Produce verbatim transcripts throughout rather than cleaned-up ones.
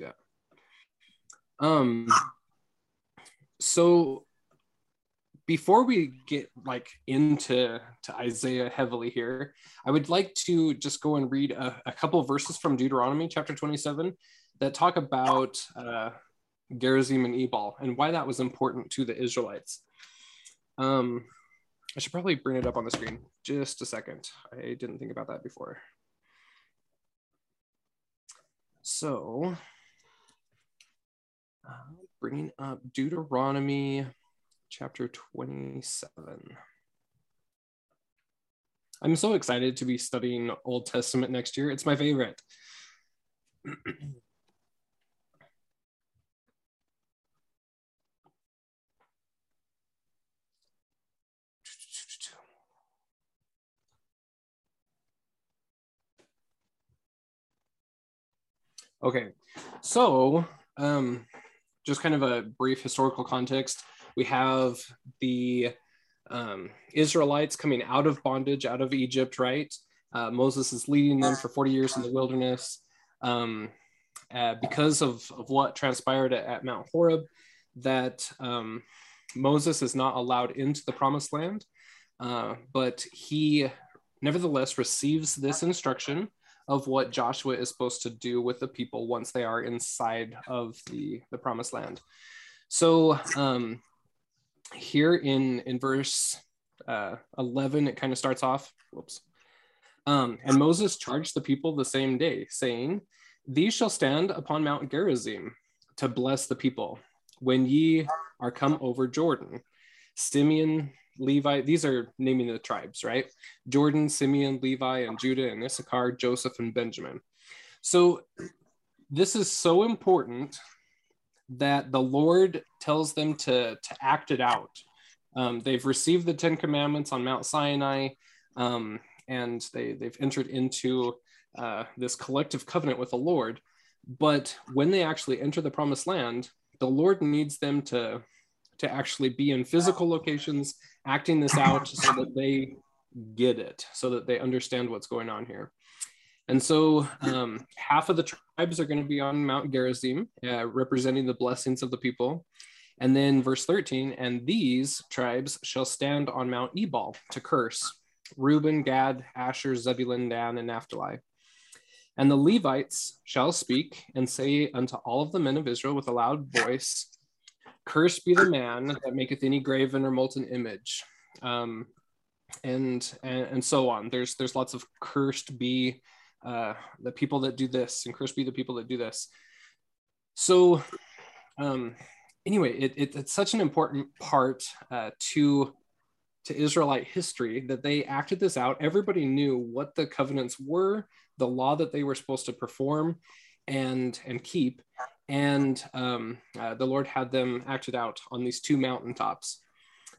do that. Um, so before we get like into to Isaiah heavily here, I would like to just go and read a, a couple of verses from Deuteronomy chapter twenty-seven that talk about uh, Gerizim and Ebal and why that was important to the Israelites. Um, I should probably bring it up on the screen. Just a second. I didn't think about that before. So, uh, bringing up Deuteronomy chapter twenty-seven. I'm so excited to be studying Old Testament next year. It's my favorite. Okay, so um, just kind of a brief historical context. We have the um, Israelites coming out of bondage, out of Egypt, right? Uh, Moses is leading them for forty years in the wilderness. Um, uh, because of, of what transpired at, at Mount Horeb, that um, Moses is not allowed into the promised land, uh, but he nevertheless receives this instruction of what Joshua is supposed to do with the people once they are inside of the, the promised land. So um, here in, in verse uh, eleven, it kind of starts off, whoops. Um, and Moses charged the people the same day, saying, "These shall stand upon Mount Gerizim to bless the people when ye are come over Jordan. Simeon, Levi," these are naming the tribes, right? "Jordan, Simeon, Levi, and Judah, and Issachar, Joseph, and Benjamin." So this is so important that the Lord tells them to, to act it out. Um, they've received the Ten Commandments on Mount Sinai, um, and they, they've entered into uh, this collective covenant with the Lord. But when they actually enter the promised land, the Lord needs them to to actually be in physical locations, acting this out so that they get it, so that they understand what's going on here. And so um, half of the tribes are going to be on Mount Gerizim, uh, representing the blessings of the people. And then verse thirteen, "And these tribes shall stand on Mount Ebal to curse: Reuben, Gad, Asher, Zebulun, Dan, and Naphtali. And the Levites shall speak and say unto all of the men of Israel with a loud voice, Cursed be the man that maketh any graven or molten image," um, and, and and so on. There's there's lots of "cursed be uh, the people that do this," and "cursed be the people that do this." So um, anyway, it, it, it's such an important part uh, to to Israelite history that they acted this out. Everybody knew what the covenants were, the law that they were supposed to perform and and keep. And um, uh, the Lord had them acted out on these two mountaintops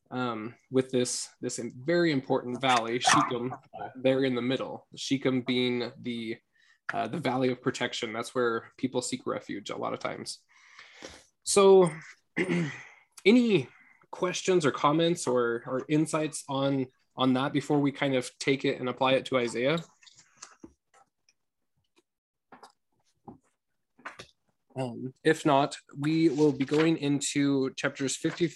um, with this, this very important valley, Shechem, uh, there in the middle. Shechem being the, uh, the valley of protection. That's where people seek refuge a lot of times. So any questions or comments or, or insights on, on that before we kind of take it and apply it to Isaiah? Um, if not, we will be going into chapters fifty,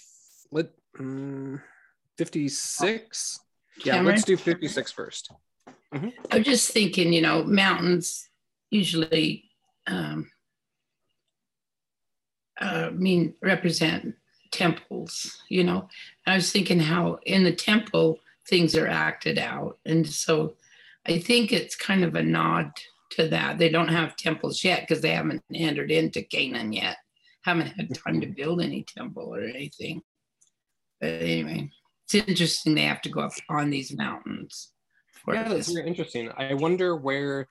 fifty-six. Yeah, let's do fifty-six first. Mm-hmm. I'm just thinking, you know, mountains usually, um, uh, mean, represent temples, you know. And I was thinking how in the temple things are acted out. And so I think it's kind of a nod to that. They don't have temples yet because they haven't entered into Canaan yet. Haven't had time to build any temple or anything. But anyway, it's interesting they have to go up on these mountains. Yeah, that's very interesting. I wonder where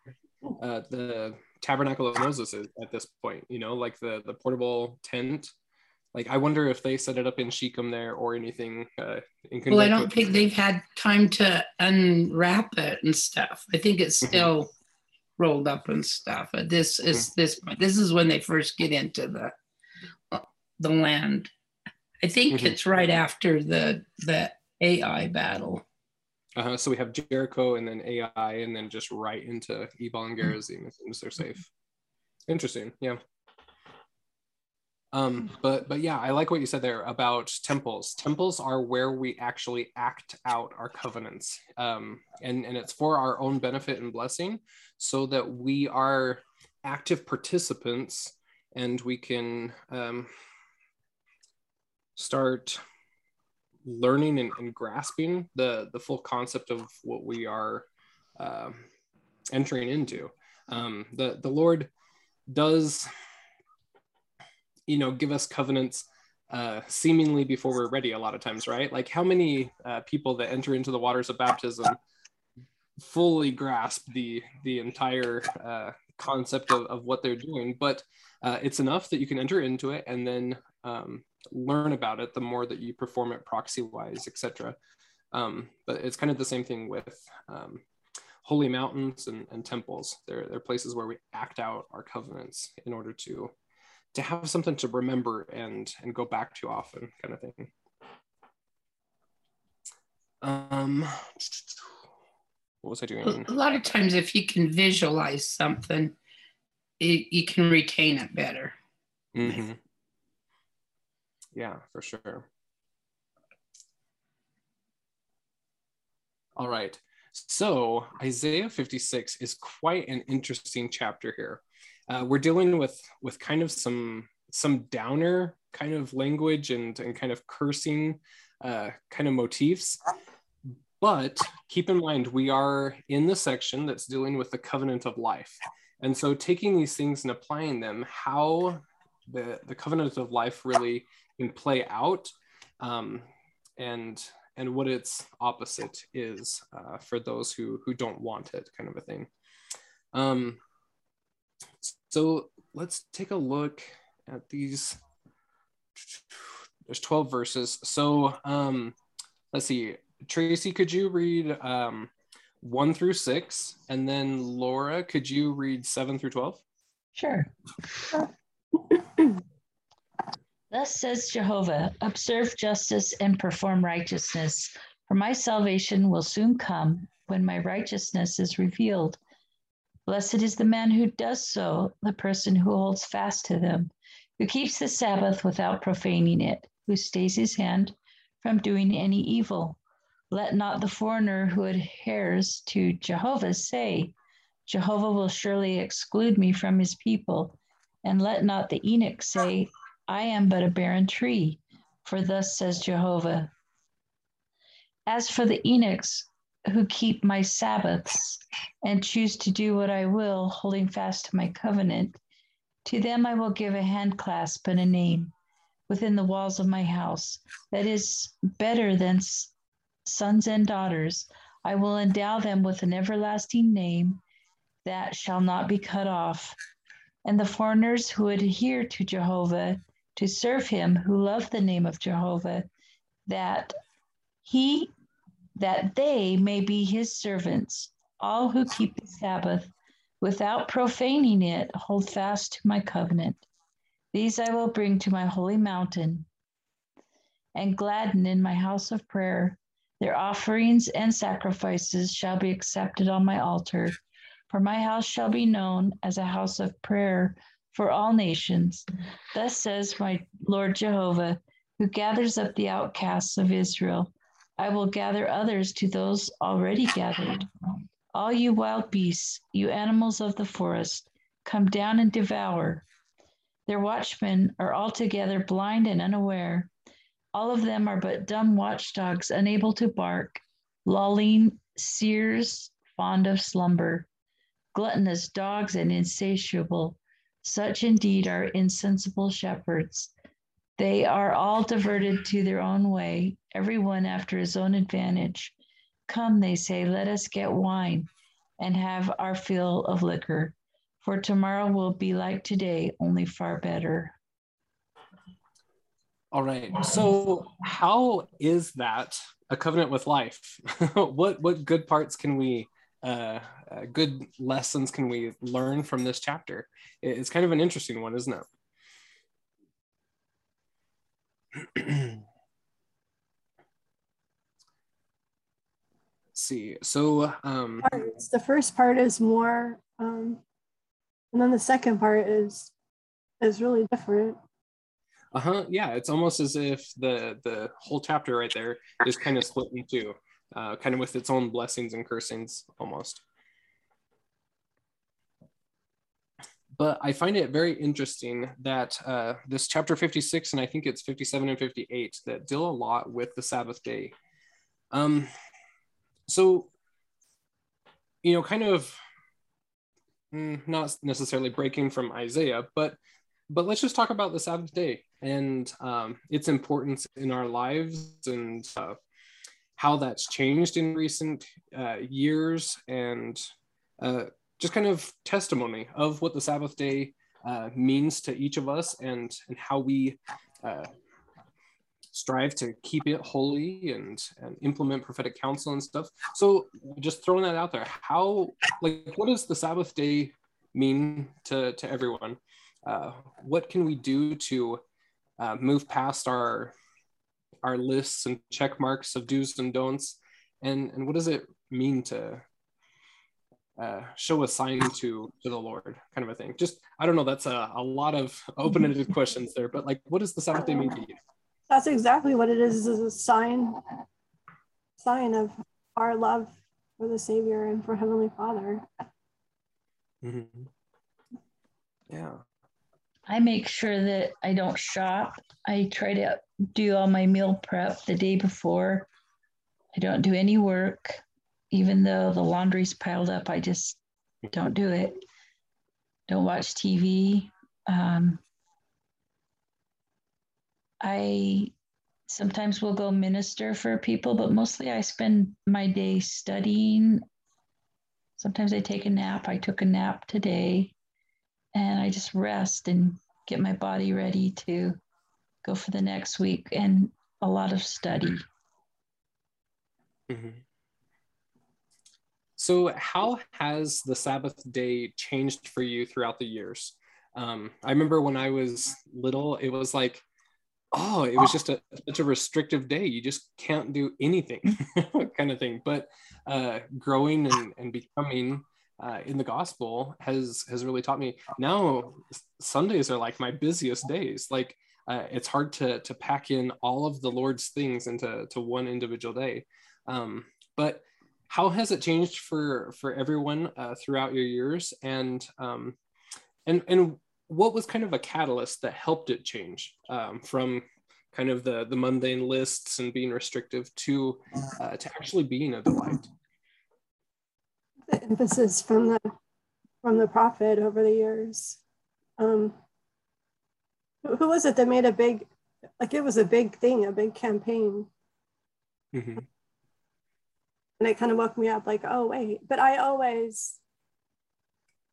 uh, the Tabernacle of Moses is at this point, you know, like the, the portable tent. Like, I wonder if they set it up in Shechem there or anything. Uh, in well, I don't think they've had time to unwrap it and stuff. I think it's still rolled up and stuff. This is this point. This is when they first get into the the land. I think mm-hmm. it's right after the the Ai battle. Uh-huh. So we have Jericho and then Ai, and then just right into Ebal and Gerizim as soon as they're safe. Interesting. Yeah. Um, but but yeah, I like what you said there about temples. Temples are where we actually act out our covenants, um, and, and it's for our own benefit and blessing, so that we are active participants and we can um, start learning and, and grasping the, the full concept of what we are uh, entering into. Um, the, the Lord does... you know, give us covenants uh, seemingly before we're ready a lot of times, right? Like how many uh, people that enter into the waters of baptism fully grasp the the entire uh, concept of, of what they're doing, but uh, it's enough that you can enter into it and then um, learn about it the more that you perform it proxy-wise, et cetera. Um, but it's kind of the same thing with um, holy mountains and, and temples. They're, they're places where we act out our covenants in order to to have something to remember and, and go back to often, kind of thing. Um, what was I doing? A lot of times, if you can visualize something, it, you can retain it better. Mm-hmm. Yeah, for sure. All right. So Isaiah fifty-six is quite an interesting chapter here. Uh, we're dealing with with kind of some some downer kind of language and, and kind of cursing uh, kind of motifs. But keep in mind, we are in the section that's dealing with the covenant of life. And so taking these things and applying them, how the, the covenant of life really can play out um, and and what its opposite is uh, for those who, who don't want it, kind of a thing. Um, So let's take a look at these. There's twelve verses. So um, let's see. Tracy, could you read um, one through six? And then Laura, could you read seven through twelve? Sure. Thus says Jehovah, observe justice and perform righteousness, for my salvation will soon come when my righteousness is revealed. Blessed is the man who does so, the person who holds fast to them, who keeps the Sabbath without profaning it, who stays his hand from doing any evil. Let not the foreigner who adheres to Jehovah say, Jehovah will surely exclude me from his people. And let not the Enoch say, I am but a barren tree, for thus says Jehovah. As for the Enochs, who keep my Sabbaths and choose to do what I will, holding fast to my covenant, to them I will give a hand clasp and a name within the walls of my house. That is better than sons and daughters. I will endow them with an everlasting name that shall not be cut off. And the foreigners who adhere to Jehovah, to serve him, who love the name of Jehovah, that he that they may be his servants, all who keep the Sabbath without profaning it, hold fast to my covenant. These I will bring to my holy mountain and gladden in my house of prayer. Their offerings and sacrifices shall be accepted on my altar, for my house shall be known as a house of prayer for all nations. Thus says my Lord Jehovah, who gathers up the outcasts of Israel. I will gather others to those already gathered. All you wild beasts, you animals of the forest, come down and devour. Their watchmen are altogether blind and unaware. All of them are but dumb watchdogs, unable to bark, lolling seers, fond of slumber, gluttonous dogs and insatiable. Such indeed are insensible shepherds. They are all diverted to their own way, every one after his own advantage. Come, they say, let us get wine and have our fill of liquor, for tomorrow will be like today, only far better. All right. So how is that a covenant with life? What what good parts can we, uh, uh, good lessons can we learn from this chapter? It's kind of an interesting one, isn't it? See, so um parts. The first part is more um and then the second part is is really different. Uh-huh. Yeah, it's almost as if the the whole chapter right there is kind of split in two, uh, kind of with its own blessings and cursings almost. But I find it very interesting that uh, this chapter fifty-six, and I think it's fifty-seven and fifty-eight, that deal a lot with the Sabbath day. Um, so, you know, kind of mm, not necessarily breaking from Isaiah, but but let's just talk about the Sabbath day and um, its importance in our lives and uh, how that's changed in recent uh, years and uh just kind of testimony of what the Sabbath day uh, means to each of us and, and how we uh, strive to keep it holy and, and implement prophetic counsel and stuff. So just throwing that out there, how, like, what does the Sabbath day mean to, to everyone? Uh, what can we do to uh, move past our, our lists and check marks of do's and don'ts? And, and what does it mean to Uh, show a sign to to the Lord, kind of a thing? Just, I don't know, that's a, a lot of open-ended questions there, but like, what does the Sabbath day mean to you? That's exactly what it is, is a sign, sign of our love for the Savior and for Heavenly Father. Mm-hmm. Yeah. I make sure that I don't shop. I try to do all my meal prep the day before. I don't do any work. Even though the laundry's piled up, I just don't do it. Don't watch T V. Um, I sometimes will go minister for people, but mostly I spend my day studying. Sometimes I take a nap. I took a nap today, and I just rest and get my body ready to go for the next week, and a lot of study. Mm-hmm. So how has the Sabbath day changed for you throughout the years? Um, I remember when I was little, it was like, oh, it was just a, such a restrictive day. You just can't do anything kind of thing. But uh, growing and, and becoming uh, in the gospel has, has really taught me. Now, Sundays are like my busiest days. Like uh, it's hard to, to pack in all of the Lord's things into to one individual day. Um, but how has it changed for, for everyone uh, throughout your years? And, um, and, and what was kind of a catalyst that helped it change um, from kind of the, the mundane lists and being restrictive to, uh, to actually being a delight? The emphasis from the, from the prophet over the years. Um, who, who was it that made a big, like it was a big thing, a big campaign? Mm-hmm. And it kind of woke me up like, oh, wait, but I always,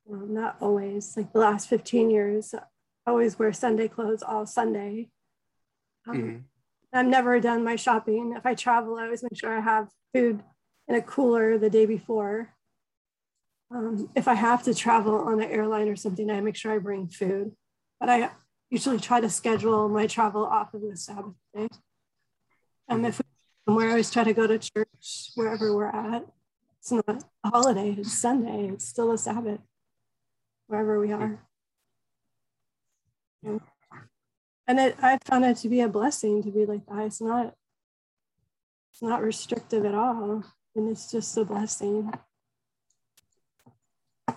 well, not always, like the last fifteen years, I always wear Sunday clothes all Sunday. Um, mm-hmm. I've never done my shopping. If I travel, I always make sure I have food in a cooler the day before. Um, if I have to travel on an airline or something, I make sure I bring food. But I usually try to schedule my travel off of the Sabbath day. Um, if we Where I always try to go to church, wherever we're at. It's not a holiday, it's Sunday, it's still a Sabbath, wherever we are. Yeah. And it, I found it to be a blessing to be like that. It's not, it's not restrictive at all, and it's just a blessing. I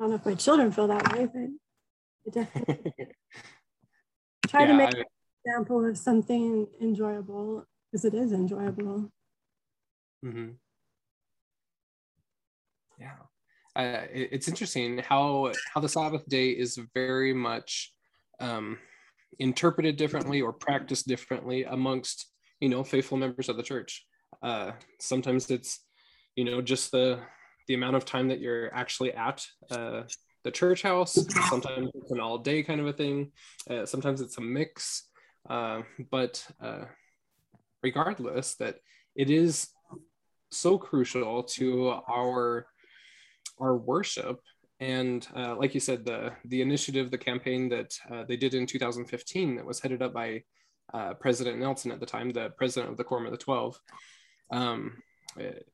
don't know if my children feel that way, but I definitely try yeah, to make I... an example of something enjoyable. Because it is enjoyable. Mm-hmm. Yeah, uh, it, it's interesting how how the Sabbath day is very much um, interpreted differently or practiced differently amongst, you know, faithful members of the church. Uh, sometimes it's, you know, just the the amount of time that you're actually at uh, the church house. Sometimes it's an all day kind of a thing. Uh, sometimes it's a mix, uh, but. Uh, Regardless, that it is so crucial to our our worship, and uh, like you said, the the initiative, the campaign that uh, they did in two thousand fifteen, that was headed up by uh, President Nelson at the time, the president of the Quorum of the Twelve. Um, it,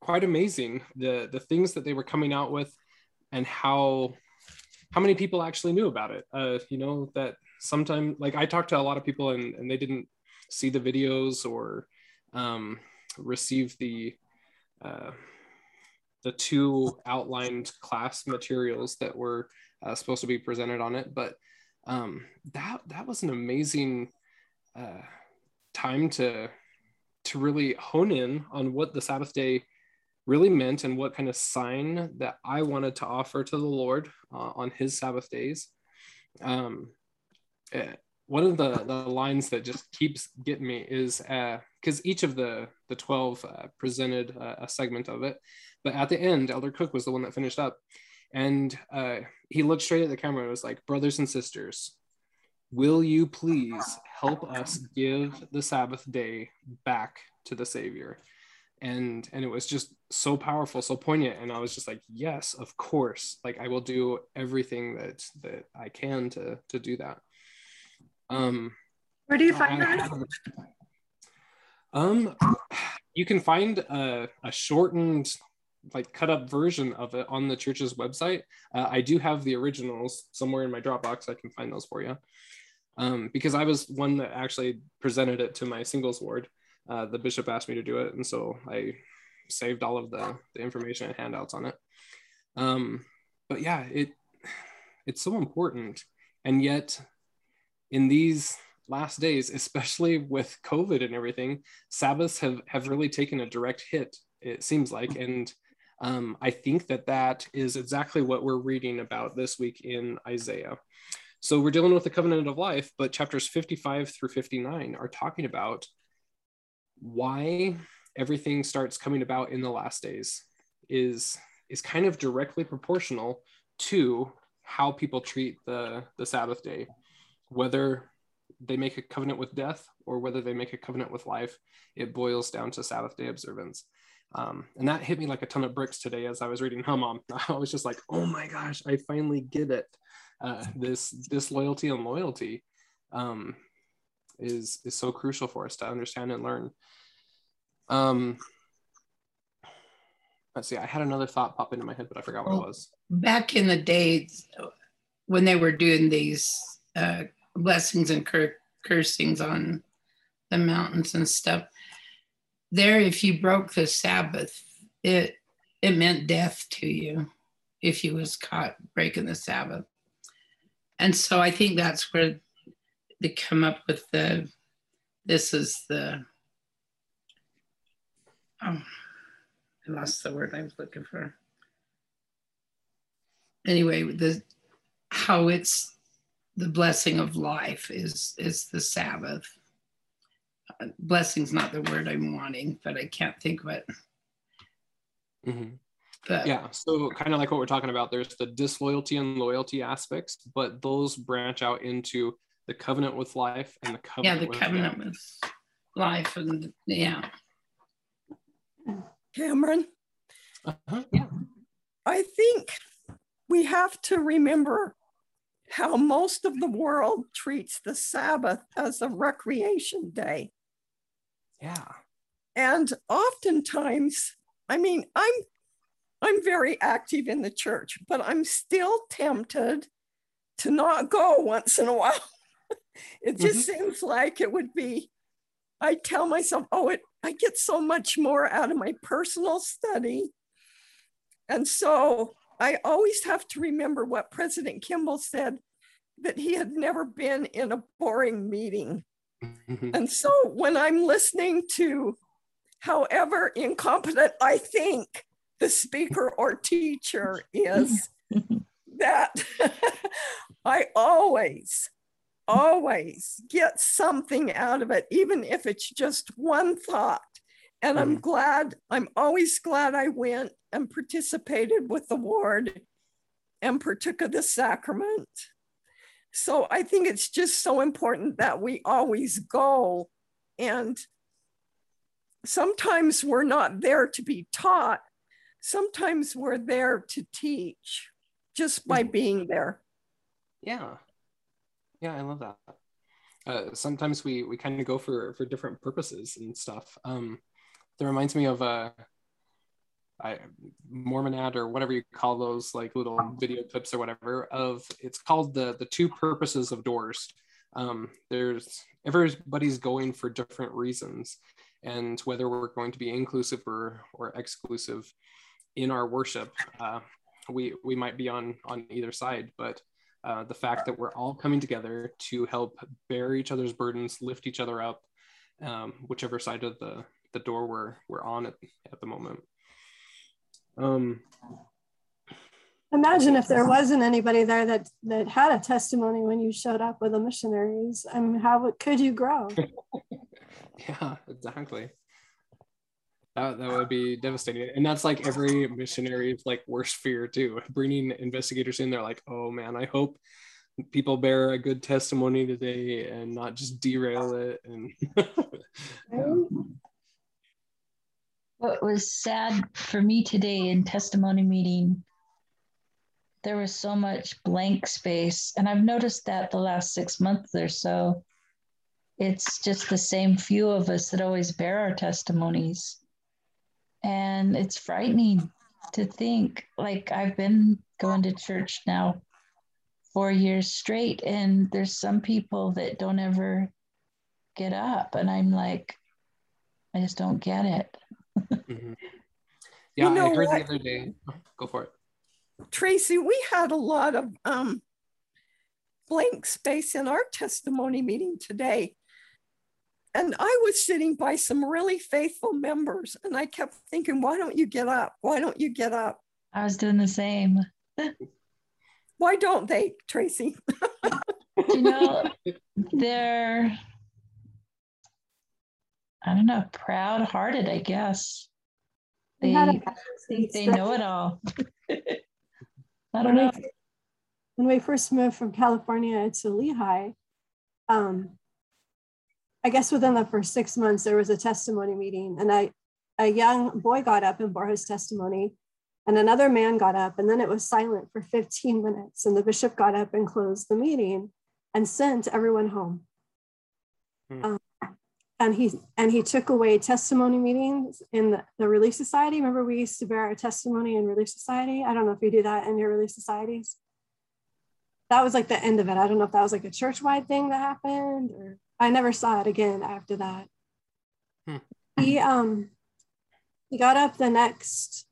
quite amazing the the things that they were coming out with, and how how many people actually knew about it? Uh, you know, that sometimes, like, I talked to a lot of people and, and they didn't see the videos or um, receive the uh, the two outlined class materials that were uh, supposed to be presented on it. But um, that that was an amazing uh, time to to really hone in on what the Sabbath day really meant and what kind of sign that I wanted to offer to the Lord uh, on his Sabbath days. Um, eh, one of the, the lines that just keeps getting me is, uh, because each of the, the twelve uh, presented uh, a segment of it, but at the end, Elder Cook was the one that finished up. And uh, he looked straight at the camera and was like, brothers and sisters, will you please help us give the Sabbath day back to the Savior? And and it was just so powerful, so poignant. And I was just like, yes, of course. Like, I will do everything that that I can to to do that. Um, Where do you find I, that? Um, you can find a, a shortened, like, cut up version of it on the church's website. Uh, I do have the originals somewhere in my Dropbox. I can find those for you. Um, because I was one that actually presented it to my singles ward. Uh, the bishop asked me to do it, and so I saved all of the, the information and handouts on it. Um, but yeah, it it's so important. And yet, in these last days, especially with COVID and everything, Sabbaths have, have really taken a direct hit, it seems like. And um, I think that that is exactly what we're reading about this week in Isaiah. So we're dealing with the covenant of life, but chapters fifty-five through fifty-nine are talking about why everything starts coming about in the last days is is kind of directly proportional to how people treat the, the Sabbath day, whether they make a covenant with death or whether they make a covenant with life. It boils down to Sabbath day observance. Um, and that hit me like a ton of bricks today as I was reading Hummam. I was just like, oh my gosh, I finally get it. Uh, this disloyalty and loyalty um, is is so crucial for us to understand and learn. Um, let's see, I had another thought pop into my head, but I forgot what well, it was. Back in the days when they were doing these uh, blessings and cur- cursings on the mountains and stuff, there, if you broke the Sabbath, it it meant death to you if you was caught breaking the Sabbath. And so I think that's where they come up with the, this is the, oh, I lost the word I was looking for. Anyway, the how it's the blessing of life is is the Sabbath. Uh, blessing's not the word I'm wanting, but I can't think of it. Mm-hmm. But, yeah, so kind of like what we're talking about, there's the disloyalty and loyalty aspects, but those branch out into the covenant with life and the covenant. Yeah, the with covenant God. With life and yeah. Cameron, uh-huh. yeah. I think we have to remember how most of the world treats the Sabbath as a recreation day. Yeah, and oftentimes, I mean, I'm I'm very active in the church, but I'm still tempted to not go once in a while. It just mm-hmm. seems like it would be, I tell myself, oh, it, I get so much more out of my personal study. And so I always have to remember what President Kimball said, that he had never been in a boring meeting. Mm-hmm. And so when I'm listening to however incompetent I think the speaker or teacher is, that I always... always get something out of it, even if it's just one thought. And I'm glad, I'm always glad I went and participated with the ward and partook of the sacrament. So I think it's just so important that we always go. And sometimes we're not there to be taught. Sometimes we're there to teach just by being there. Yeah. Yeah, I love that. Uh, sometimes we we kind of go for for different purposes and stuff. Um, that reminds me of a I, Mormon ad or whatever you call those, like little video clips or whatever, of, it's called the the two purposes of doors. Um, there's, everybody's going for different reasons, and whether we're going to be inclusive or or exclusive in our worship, uh, we we might be on on either side, but uh, the fact that we're all coming together to help bear each other's burdens, lift each other up, um, whichever side of the the door we're we're on at, at the moment. Um, Imagine if there wasn't anybody there that that had a testimony when you showed up with the missionaries. I mean, how could you grow? Yeah, exactly. That, that would be devastating. And that's like every missionary's like worst fear too. Bringing investigators in, they're like, oh man, I hope people bear a good testimony today and not just derail it. And yeah. What was sad for me today in testimony meeting, there was so much blank space. And I've noticed that the last six months or so, it's just the same few of us that always bear our testimonies. And it's frightening to think, like, I've been going to church now four years straight, and there's some people that don't ever get up. And I'm like, I just don't get it. Mm-hmm. Yeah, you know, I heard what? The other day. Go for it. Tracy, we had a lot of um, blank space in our testimony meeting today. And I was sitting by some really faithful members, and I kept thinking, why don't you get up? Why don't you get up? I was doing the same. Why don't they, Tracy? You know, they're, I don't know, proud-hearted, I guess. They think they know it all. I don't know. When we first moved from California to Lehi, um, I guess within the first six months, there was a testimony meeting, and I, a young boy got up and bore his testimony, and another man got up, and then it was silent for fifteen minutes, and the bishop got up and closed the meeting and sent everyone home. Hmm. Um, and he and he took away testimony meetings in the, the Relief Society. Remember, we used to bear our testimony in Relief Society. I don't know if you do that in your Relief Societies. That was like the end of it. I don't know if that was like a church-wide thing that happened, or I never saw it again after that. Hmm. He um he got up the next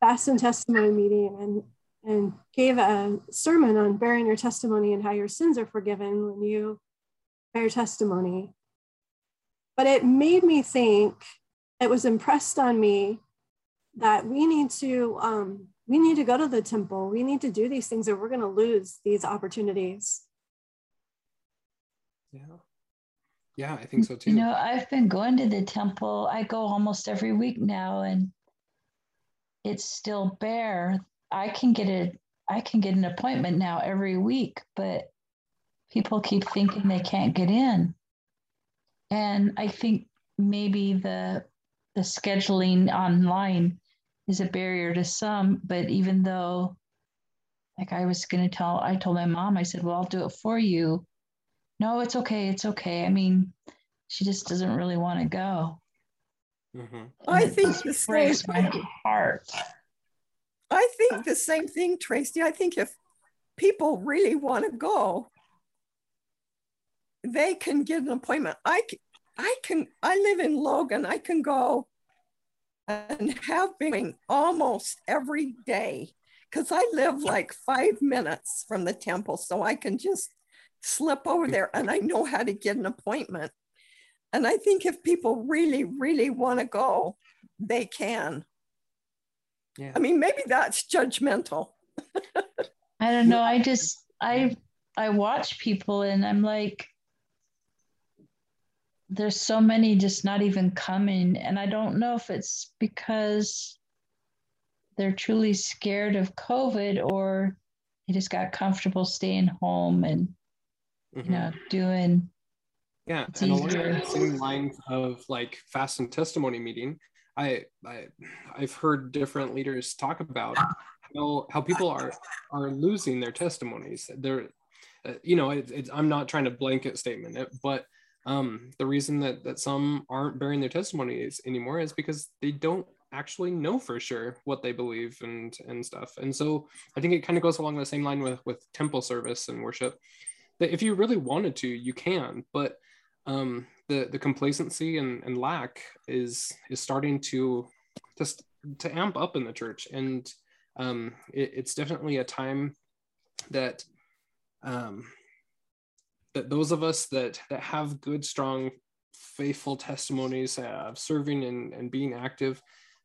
fast and testimony meeting and and gave a sermon on bearing your testimony and how your sins are forgiven when you bear your testimony. But it made me think, it was impressed on me that we need to um, we need to go to the temple. We need to do these things, or we're going to lose these opportunities. Yeah. Yeah, I think so too. You know, I've been going to the temple. I go almost every week now, and it's still bare. I can get a I can get an appointment now every week, but people keep thinking they can't get in. And I think maybe the the scheduling online is a barrier to some, but even though, like, I was going to tell, I told my mom, I said, well, I'll do it for you. No, it's okay. It's okay. I mean, she just doesn't really want to go. Mm-hmm. I think the same my heart. I think the same thing, Tracy. I think if people really want to go, they can get an appointment. I can, I can. I live in Logan. I can go and have been almost every day because I live like five minutes from the temple, so I can just slip over there, and I know how to get an appointment. And I think if people really, really want to go, they can. Yeah. I mean, maybe that's judgmental. I don't know. I just, I, I watch people and I'm like, there's so many just not even coming. And I don't know if it's because they're truly scared of COVID or they just got comfortable staying home and, you mm-hmm. know, doing. Yeah, it's and along the same lines of like fast and testimony meeting, I, I, I've heard different leaders talk about how how people are are losing their testimonies. They're, uh, you know, it, it, I'm not trying to blanket statement it, but um, the reason that that some aren't bearing their testimonies anymore is because they don't actually know for sure what they believe and and stuff. And so I think it kind of goes along the same line with with temple service and worship, that if you really wanted to, you can, but um the the complacency and, and lack is is starting to just to amp up in the church. And um it, it's definitely a time that um that those of us that that have good, strong, faithful testimonies of serving and, and being active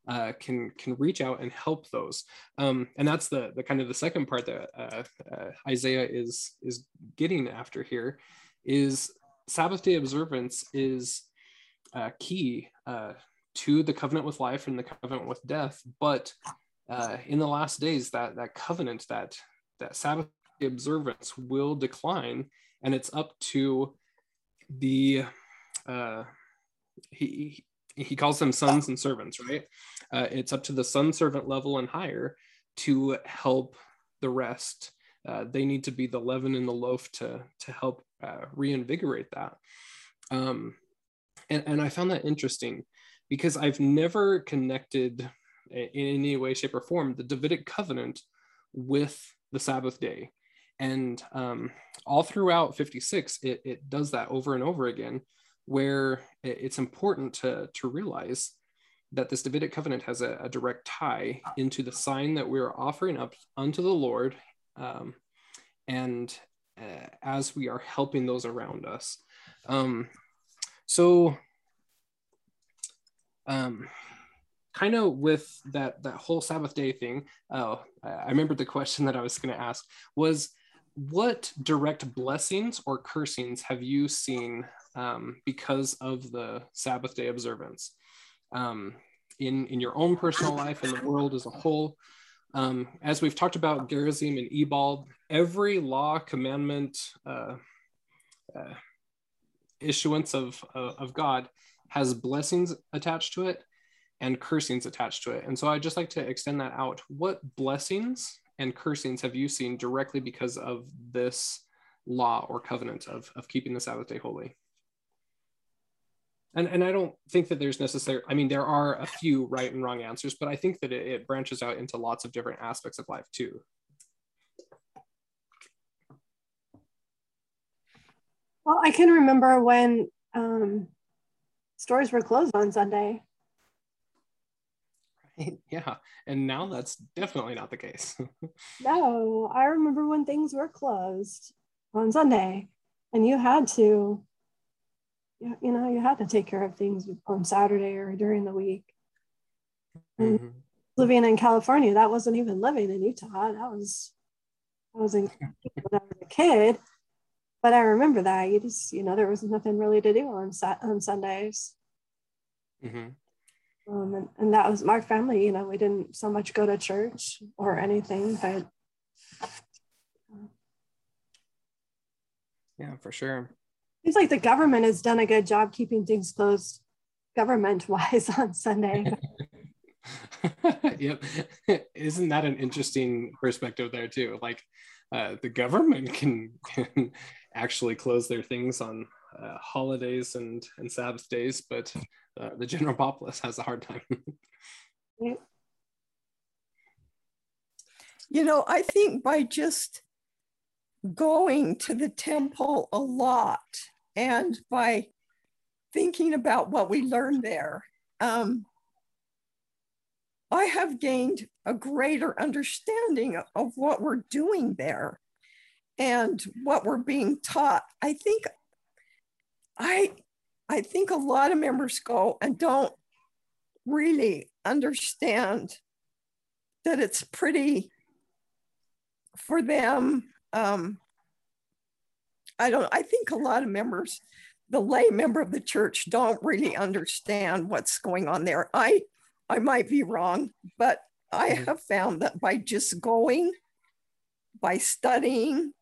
uh, can can reach out and help those. Um, and that's the the kind of the second part that uh, uh, Isaiah is is getting after here, is Sabbath day observance is uh, key uh, to the covenant with life and the covenant with death. But uh, in the last days, that that covenant, that that Sabbath day observance will decline, and it's up to the Uh, he he calls them sons and servants, right? Uh, it's up to the son servant level and higher to help the rest. Uh, they need to be the leaven in the loaf to to help uh, reinvigorate that. Um, and and I found that interesting because I've never connected in any way, shape, or form the Davidic covenant with the Sabbath day, and um, all throughout fifty-six it it does that over and over again, where it's important to, to realize that this Davidic covenant has a, a direct tie into the sign that we are offering up unto the Lord, um, and uh, as we are helping those around us. Um, so um, kind of with that, that whole Sabbath day thing, oh, I remembered the question that I was going to ask was, what direct blessings or cursings have you seen um, because of the Sabbath day observance um, in, in your own personal life and the world as a whole? Um, as we've talked about Gerizim and Ebal, every law, commandment, uh, uh, issuance of, uh, of God has blessings attached to it and cursings attached to it. And so I'd just like to extend that out. What blessings and cursings have you seen directly because of this law or covenant of, of keeping the Sabbath day holy? And and I don't think that there's necessarily, I mean, there are a few right and wrong answers, but I think that it, it branches out into lots of different aspects of life too. Well, I can remember when um, stores were closed on Sunday. Yeah, and now that's definitely not the case. No, I remember when things were closed on Sunday, and you had to, you know, you had to take care of things on Saturday or during the week. And mm-hmm. Living in California, that wasn't even living in Utah. That was, I was in when I was a kid, but I remember that you just, you know, there was nothing really to do on on Sundays. Mm-hmm. Um, and, and that was my family, you know, we didn't so much go to church or anything, but. Yeah, for sure. It's like the government has done a good job keeping things closed government-wise on Sunday. Yep. Isn't that an interesting perspective there too? Like uh, the government can, can actually close their things on uh, holidays and, and Sabbath days, but Uh, the general populace has a hard time. You know, I think by just going to the temple a lot and by thinking about what we learned there, um, I have gained a greater understanding of what we're doing there and what we're being taught. I think I... I think a lot of members go and don't really understand that it's pretty for them. Um, I don't, I think a lot of members, the lay member of the church, don't really understand what's going on there. I, I might be wrong, but I have found that by just going, by studying,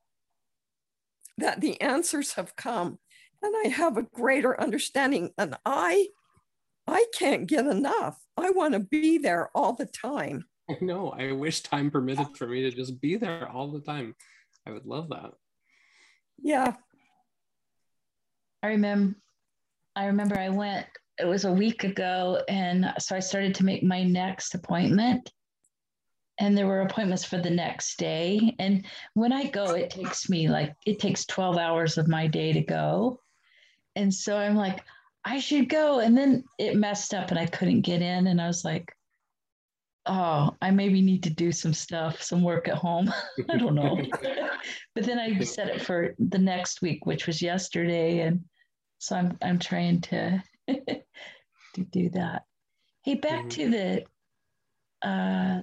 that the answers have come. And I have a greater understanding, and I, I can't get enough. I want to be there all the time. I know. I wish time permitted for me to just be there all the time. I would love that. Yeah. I remember. I remember. I went it was a week ago. And so I started to make my next appointment, and there were appointments for the next day. And when I go, it takes me like, it takes twelve hours of my day to go. And so I'm like, I should go. And then it messed up and I couldn't get in. And I was like, oh, I maybe need to do some stuff, some work at home. I don't know. But then I set it for the next week, which was yesterday. And so I'm I'm trying to, to do that. Hey, back to the uh,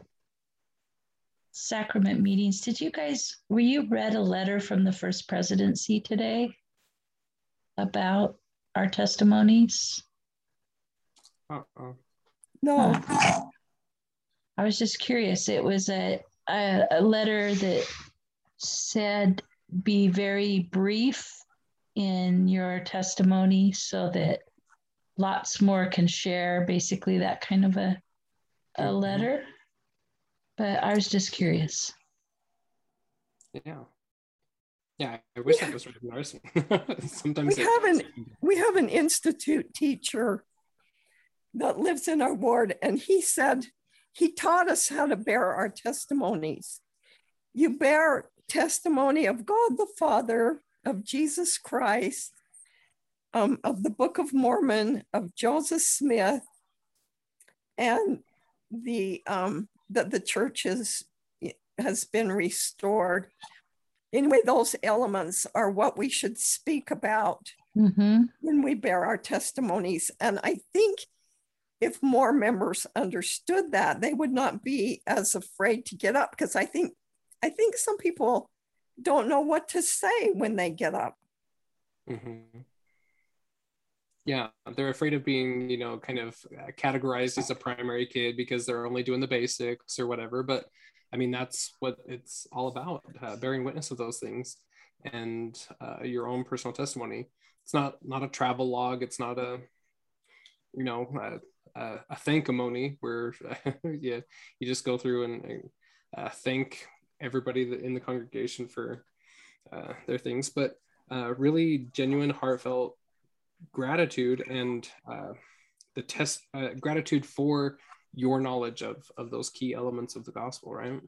sacrament meetings. Did you guys, were you read a letter from the First Presidency today about our testimonies? Uh-oh. No. Uh, I was just curious. It was a, a, a letter that said, be very brief in your testimony so that lots more can share, basically that kind of a, a letter. But I was just curious. Yeah. Yeah, I wish that was written ours. Sometimes we have an we have an institute teacher that lives in our ward, and he said he taught us how to bear our testimonies. You bear testimony of God the Father, of Jesus Christ, um, of the Book of Mormon, of Joseph Smith, and the um, that the church is, has been restored. Anyway, those elements are what we should speak about mm-hmm. when we bear our testimonies. And I think if more members understood that, they would not be as afraid to get up, because I think I think some people don't know what to say when they get up. Mm-hmm. Yeah, they're afraid of being, you know, kind of categorized as a primary kid because they're only doing the basics or whatever. But I mean, that's what it's all about, uh, bearing witness of those things and uh, your own personal testimony. It's not not a travel log. It's not a, you know, a, a, a thankamony where yeah, you just go through and uh, thank everybody in the congregation for uh, their things, but uh, really genuine, heartfelt gratitude and uh, the test uh, gratitude for your knowledge of, of those key elements of the gospel, right?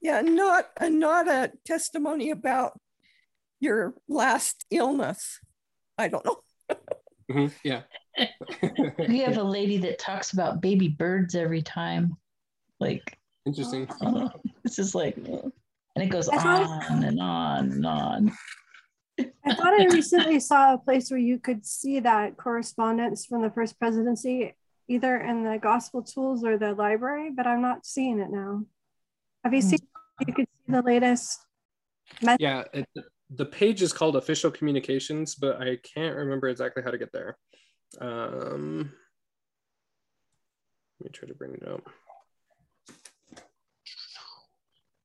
Yeah, not a, not a testimony about your last illness. I don't know. mm-hmm, yeah. We have a lady that talks about baby birds every time. Like, interesting. Uh, this is like, and it goes I thought, on and on and on. I thought I recently saw a place where you could see that correspondence from the First Presidency, either in the Gospel Tools or the library, but I'm not seeing it now. Have you seen? You could see the latest. Message? Yeah, it, the page is called Official Communications, but I can't remember exactly how to get there. Um, let me try to bring it up.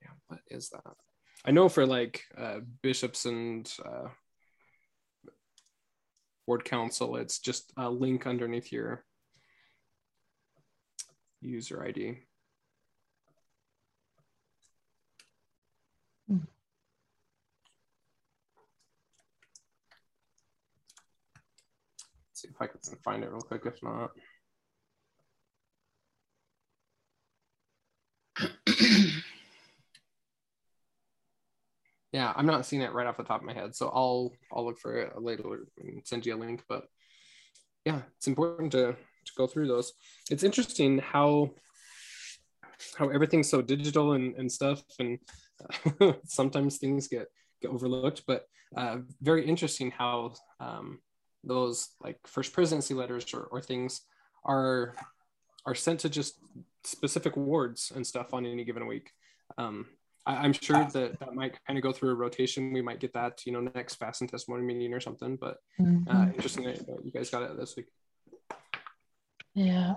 Yeah, what is that? I know for like uh, bishops and uh, ward council, it's just a link underneath your user I D. Hmm. Let's see if I can find it real quick, if not. Yeah, I'm not seeing it right off the top of my head, so I'll I'll look for it later and send you a link. But yeah, it's important to to go through those. It's interesting how how everything's so digital and, and stuff, and uh, sometimes things get get overlooked, but uh very interesting how um those like First Presidency letters or, or things are are sent to just specific wards and stuff on any given week. um I, I'm sure that that might kind of go through a rotation. We might get that, you know, next fast and testimony meeting or something, but uh interesting that you guys got it this week. Yeah.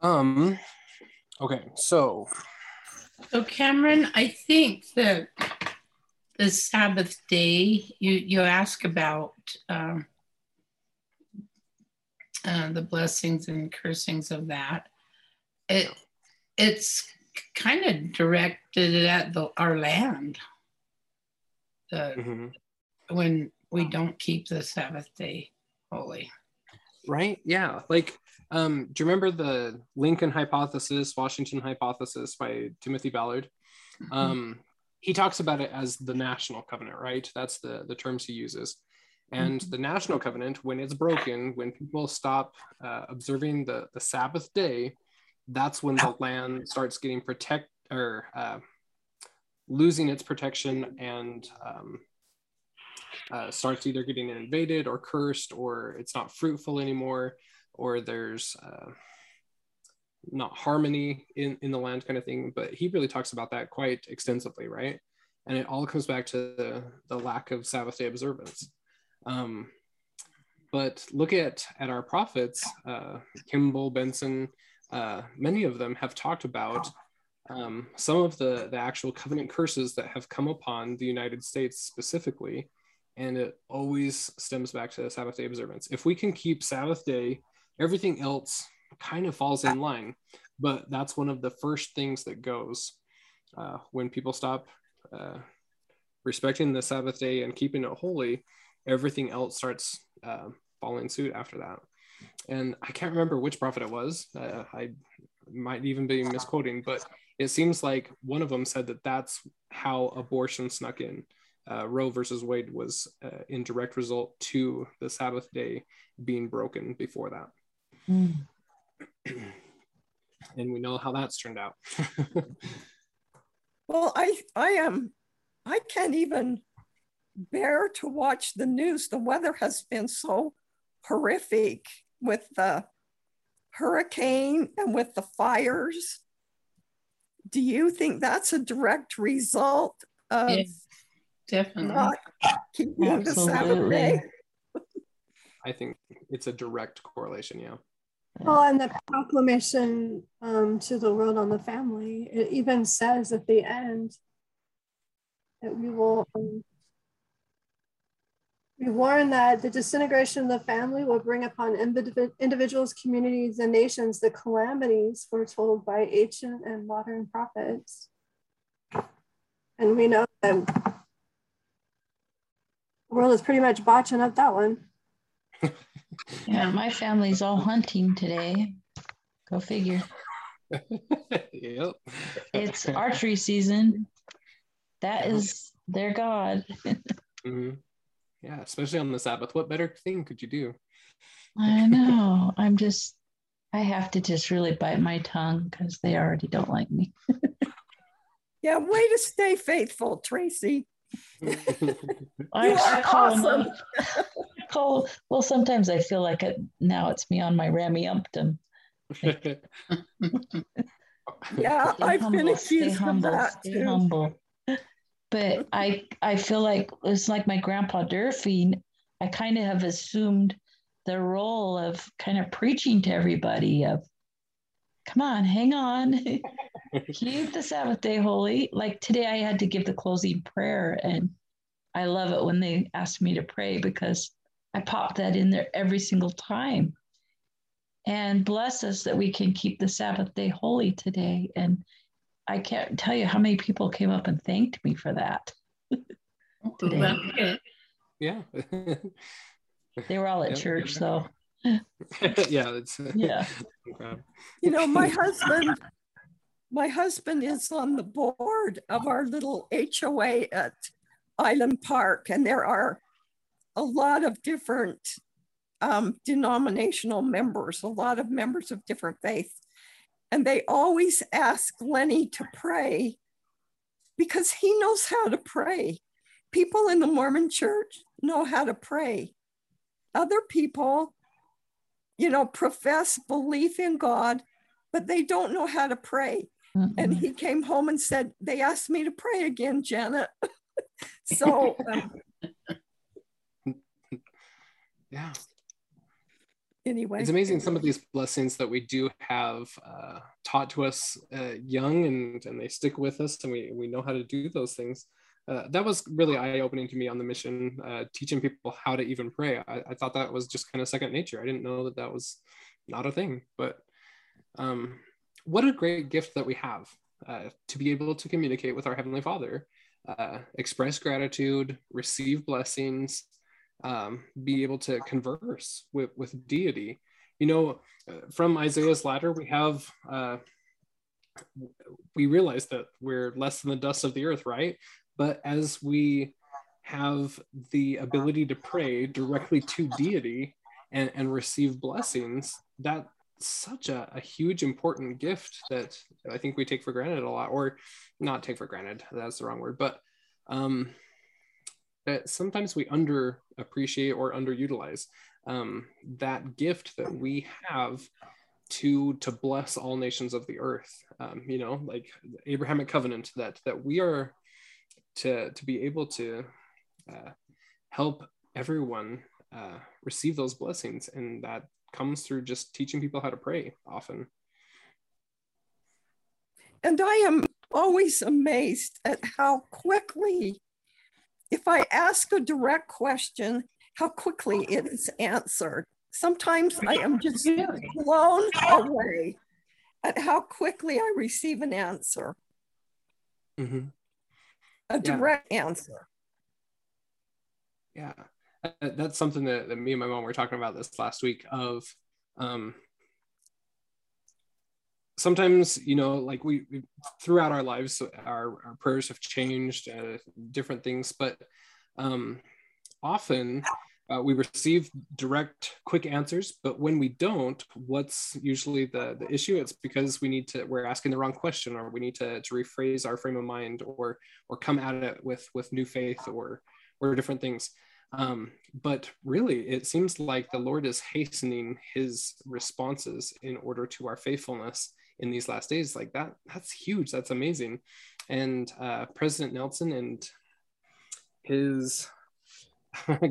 Um, okay, so. So Cameron, I think that the Sabbath day, you, you ask about um, uh, the blessings and cursings of that. It It's kind of directed at the, our land. The, mm-hmm. When we don't keep the Sabbath day holy. Right? Yeah. Like, um, do you remember the Lincoln hypothesis, Washington hypothesis by Timothy Ballard? Mm-hmm. Um, he talks about it as the national covenant, right? That's the, the terms he uses. And mm-hmm. the national covenant, when it's broken, when people stop uh, observing the, the Sabbath day, that's when the land starts getting protect or uh, losing its protection and um, uh, starts either getting invaded or cursed, or it's not fruitful anymore, or there's uh, not harmony in, in the land kind of thing. But he really talks about that quite extensively, right? And it all comes back to the, the lack of Sabbath day observance. Um, but look at, at our prophets, uh, Kimball, Benson, uh, many of them have talked about um, some of the, the actual covenant curses that have come upon the United States specifically, and it always stems back to Sabbath day observance. If we can keep Sabbath day, everything else kind of falls in line, but that's one of the first things that goes uh, when people stop uh, respecting the Sabbath day and keeping it holy. Everything else starts uh, following suit after that. And I can't remember which prophet it was. Uh, I might even be misquoting, but it seems like one of them said that that's how abortion snuck in. Uh, Roe versus Wade was uh, in direct result to the Sabbath day being broken before that. Mm. And we know how that's turned out. Well, I, I am, I can't even bear to watch the news. The weather has been so horrific with the hurricane and with the fires. Do you think that's a direct result of yeah, definitely not keeping the Sabbath day? I think it's a direct correlation, yeah. Well, and the proclamation um, to the world on the family, it even says at the end that we will... Um, we warn that the disintegration of the family will bring upon individ- individuals, communities, and nations the calamities foretold by ancient and modern prophets. And we know that the world is pretty much botching up that one. Yeah, my family's all hunting today. Go figure. Yep. It's archery season. That is their God. Mm-hmm. Yeah, especially on the Sabbath. What better thing could you do? I know. I'm just, I have to just really bite my tongue because they already don't like me. Yeah, way to stay faithful, Tracy. you I, are I call, awesome. I call, well, sometimes I feel like it, now it's me on my rammy-umptum. Yeah, stay I've humble, been accused humble, of that stay too. Humble. But I I feel like it's like my grandpa Durfee. I kind of have assumed the role of kind of preaching to everybody of, come on, hang on, keep the Sabbath day holy. Like today I had to give the closing prayer, and I love it when they ask me to pray because I pop that in there every single time. And bless us that we can keep the Sabbath day holy today. And I can't tell you how many people came up and thanked me for that. Yeah. They were all at yeah. church, so. Yeah. It's, yeah. You know, my husband, my husband is on the board of our little H O A at Island Park, and there are a lot of different um, denominational members, a lot of members of different faiths. And they always ask Lenny to pray because he knows how to pray. People in the Mormon church know how to pray. Other people, you know, profess belief in God, but they don't know how to pray. Mm-hmm. And he came home and said, they asked me to pray again, Janet. So. Um, yeah. Anyway. It's amazing some of these blessings that we do have uh, taught to us uh, young, and, and they stick with us, and we, we know how to do those things. Uh, that was really eye-opening to me on the mission, uh, teaching people how to even pray. I, I thought that was just kind of second nature. I didn't know that that was not a thing, but um, what a great gift that we have uh, to be able to communicate with our Heavenly Father, uh, express gratitude, receive blessings, um, be able to converse with, with deity. You know, from Isaiah's ladder, we have, uh, we realize that we're less than the dust of the earth, right? But as we have the ability to pray directly to deity and, and receive blessings, that's such a, a huge, important gift that I think we take for granted a lot, or not take for granted, that's the wrong word, but um, that sometimes we underappreciate or underutilize. Um, that gift that we have to to bless all nations of the earth, um, you know, like the Abrahamic covenant, that that we are to to be able to uh, help everyone uh, receive those blessings, and that comes through just teaching people how to pray often. And I am always amazed at how quickly, if I ask a direct question, how quickly it is answered. Sometimes I am just blown away at how quickly I receive an answer. Mm-hmm. A direct yeah. answer. Yeah, that's something that, that me and my mom were talking about this last week of um, sometimes, you know, like we, we throughout our lives, our, our prayers have changed, uh, different things, but um, often Uh, we receive direct, quick answers, but when we don't, what's usually the, the issue? It's because we need to, we're asking the wrong question, or we need to, to rephrase our frame of mind, or or come at it with, with new faith, or, or different things. Um, but really, it seems like the Lord is hastening his responses in order to our faithfulness in these last days. Like that, that's huge. That's amazing. And uh, President Nelson and his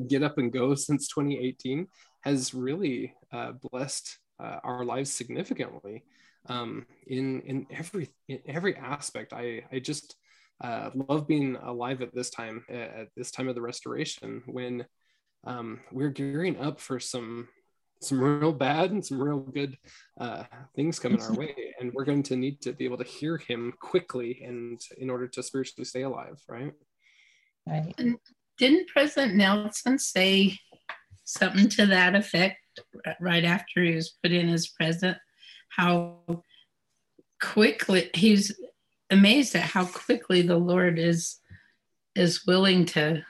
get up and go since twenty eighteen has really uh, blessed uh, our lives significantly um, in in every in every aspect. I I just uh, love being alive at this time at this time of the restoration, when um, we're gearing up for some some real bad and some real good uh, things coming our way, and we're going to need to be able to hear Him quickly, and in order to spiritually stay alive, right? Right. And didn't President Nelson say something to that effect right after he was put in as president? How quickly, he's amazed at how quickly the Lord is is willing to,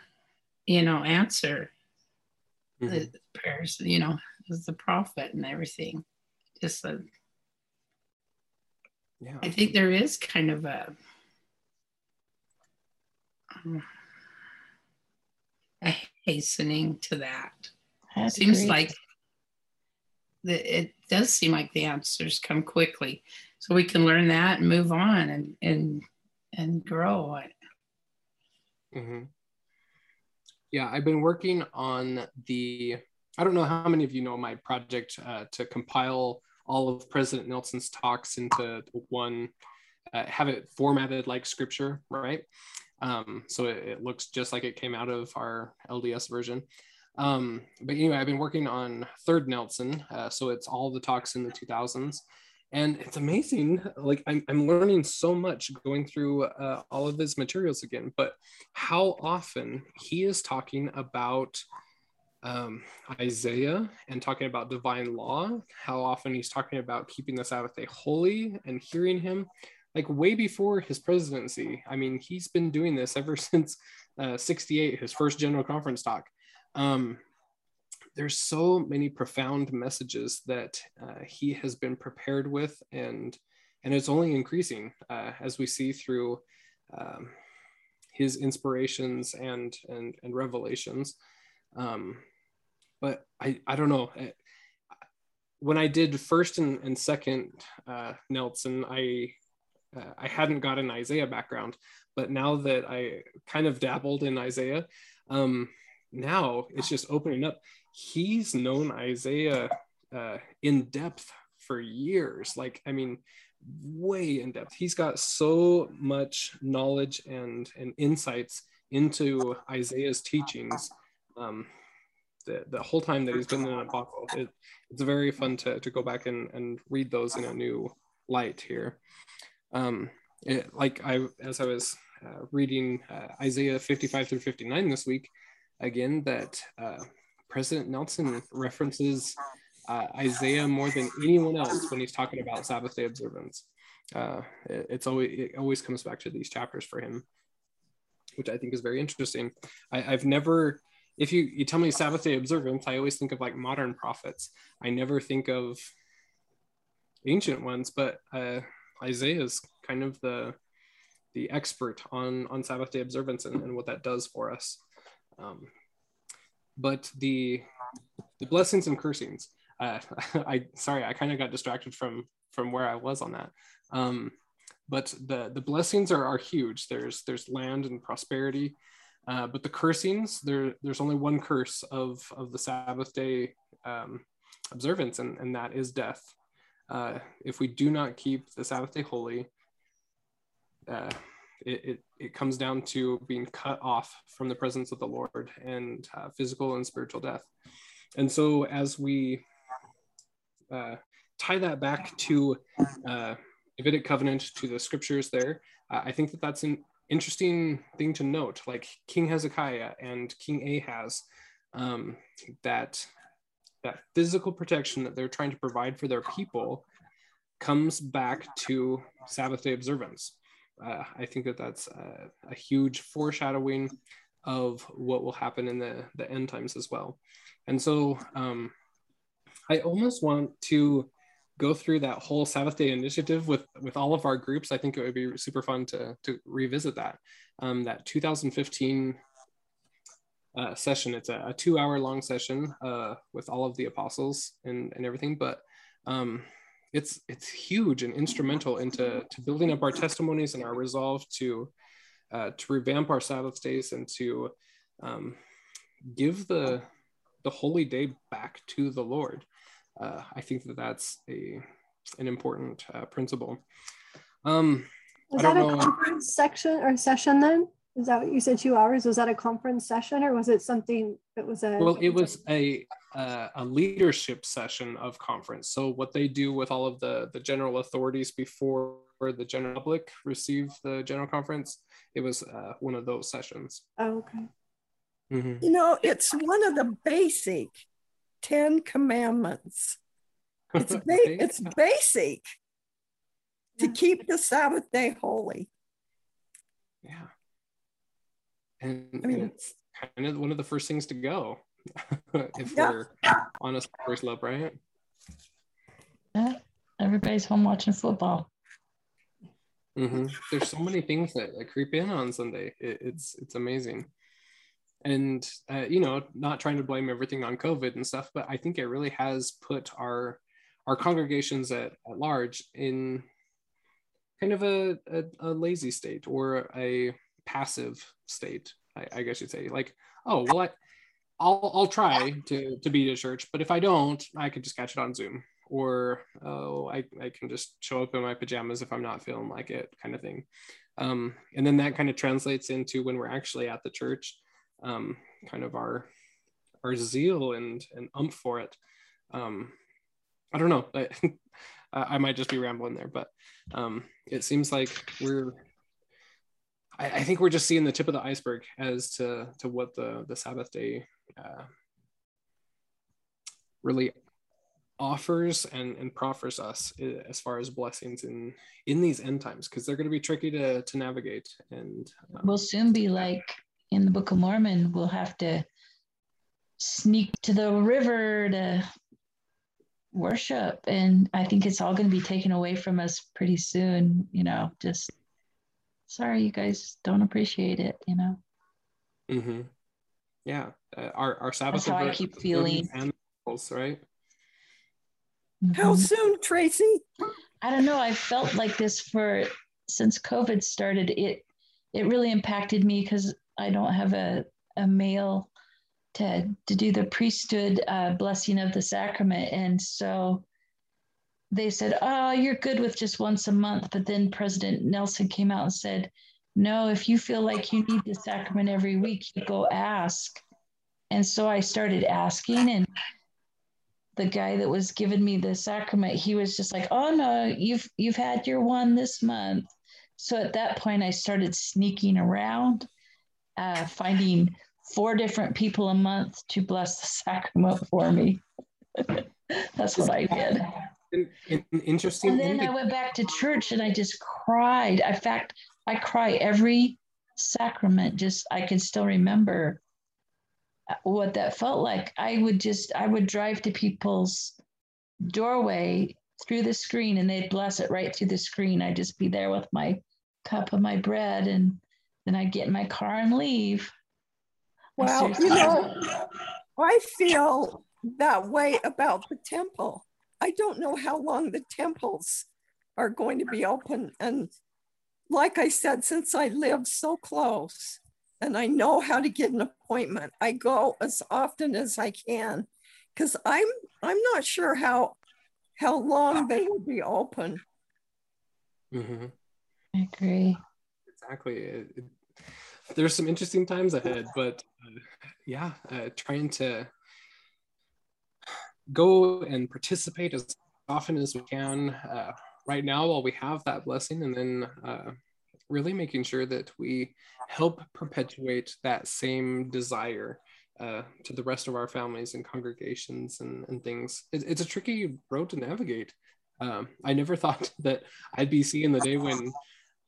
you know, answer mm-hmm. the prayers, you know, as the prophet and everything. Just a, yeah. I think there is kind of a, um, a hastening to that. That's seems great. Like the, it does seem like the answers come quickly, so we can learn that and move on and and and grow. Mm-hmm. Yeah, I've been working on the. I don't know how many of you know my project uh, to compile all of President Nelson's talks into one, uh, have it formatted like scripture, right? Um, so it, it looks just like it came out of our L D S version. Um, but anyway, I've been working on Third Nelson. Uh, so it's all the talks in the two thousands. And it's amazing. Like I'm, I'm learning so much going through uh, all of his materials again, but how often he is talking about um, Isaiah and talking about divine law, how often he's talking about keeping the Sabbath day holy and hearing him. Like way before his presidency. I mean, he's been doing this ever since uh, sixty-eight, his first general conference talk. Um, there's so many profound messages that uh, he has been prepared with, and and it's only increasing uh, as we see through um, his inspirations and and and revelations. Um, but I I don't know. When I did first and, and second uh, Nelson, I. Uh, I hadn't got an Isaiah background, but now that I kind of dabbled in Isaiah, um, now it's just opening up. He's known Isaiah uh, in depth for years. Like, I mean, way in depth. He's got so much knowledge and, and insights into Isaiah's teachings um, the, the whole time that he's been in Apostle. It, it's very fun to, to go back and, and read those in a new light here. Um, it, like I, as I was uh, reading uh, Isaiah fifty-five through fifty-nine this week, again that uh, President Nelson references uh, Isaiah more than anyone else when he's talking about Sabbath day observance. Uh, it, it's always it always comes back to these chapters for him, which I think is very interesting. I, I've never, if you, you tell me Sabbath day observance, I always think of like modern prophets. I never think of ancient ones, but uh, Isaiah is kind of the the expert on, on Sabbath day observance and, and what that does for us. Um, but the the blessings and cursings, uh, I sorry, I kind of got distracted from from where I was on that. Um, but the the blessings are, are huge. There's there's land and prosperity, uh, but the cursings, there there's only one curse of of the Sabbath day um, observance, and, and that is death. Uh, if we do not keep the Sabbath day holy, uh, it, it, it comes down to being cut off from the presence of the Lord and uh, physical and spiritual death. And so as we uh, tie that back to uh, Davidic covenant, to the scriptures there, uh, I think that that's an interesting thing to note, like King Hezekiah and King Ahaz, um, that that physical protection that they're trying to provide for their people comes back to Sabbath day observance. Uh, I think that that's a, a huge foreshadowing of what will happen in the, the end times as well. And so um, I almost want to go through that whole Sabbath day initiative with, with all of our groups. I think it would be super fun to, to revisit that. Um, that two thousand fifteen Uh, session. It's a, a two hour long session uh, with all of the apostles and, and everything, but um, it's it's huge and instrumental into to building up our testimonies and our resolve to uh, to revamp our Sabbath days and to um, give the the holy day back to the Lord. Uh, I think that that's a an important uh, principle. Um, Was that know, a conference section or session then? Is that what you said, two hours? Was that a conference session or was it something that was a... Well, it was a uh, a leadership session of conference. So what they do with all of the, the general authorities before the general public receive the general conference, it was uh, one of those sessions. Oh, okay. Mm-hmm. You know, it's one of the basic Ten Commandments. It's, ba- it's basic to keep the Sabbath day holy. Yeah. And, I mean, and it's kind of one of the first things to go if yeah. we're honest first love, right? Yeah, everybody's home watching football. Mm-hmm. There's so many things that, that creep in on Sunday. It, it's it's amazing. And, uh, you know, not trying to blame everything on COVID and stuff, but I think it really has put our our congregations at, at large in kind of a, a, a lazy state or a passive state, I, I guess you'd say. Like, oh well, I, I'll I'll try to to be to church, but if I don't, I could just catch it on Zoom, or oh, I I can just show up in my pajamas if I'm not feeling like it, kind of thing. Um, and then that kind of translates into when we're actually at the church, um, kind of our our zeal and and umph for it. Um, I don't know, but I might just be rambling there, but um, it seems like we're. I think we're just seeing the tip of the iceberg as to, to what the, the Sabbath day uh, really offers and, and proffers us as far as blessings in, in these end times, because they're going to be tricky to, to navigate. And um, we'll soon be like in the Book of Mormon, we'll have to sneak to the river to worship. And I think it's all going to be taken away from us pretty soon, you know, just... Sorry, you guys don't appreciate it, you know? Mm-hmm. Yeah. Uh, our, our Sabbath. That's how I keep feeling. Animals, right? Mm-hmm. How soon, Tracy? I don't know. I felt like this for, since COVID started, it it really impacted me because I don't have a, a male to, to do the priesthood uh, blessing of the sacrament. And so they said, oh, you're good with just once a month. But then President Nelson came out and said, no, if you feel like you need the sacrament every week, you go ask. And so I started asking, and the guy that was giving me the sacrament, he was just like, oh, no, you've you've had your one this month. So at that point, I started sneaking around, uh, finding four different people a month to bless the sacrament for me. That's what I did. An, an interesting. And then I went back to church and I just cried. In fact, I cry every sacrament. Just I can still remember what that felt like. I would just, I would drive to people's doorway through the screen and they'd bless it right through the screen. I'd just be there with my cup of my bread and then I'd get in my car and leave. Well, you know, I feel that way about the temple. I don't know how long the temples are going to be open. And like I said, since I live so close and I know how to get an appointment, I go as often as I can because I'm I'm not sure how how long they will be open. Mm-hmm. I agree. Exactly. It, it, there's some interesting times ahead, but uh, yeah, uh, trying to go and participate as often as we can uh, right now while we have that blessing, and then uh, really making sure that we help perpetuate that same desire uh, to the rest of our families and congregations and, and things. It, it's a tricky road to navigate. Um, I never thought that I'd be seeing the day when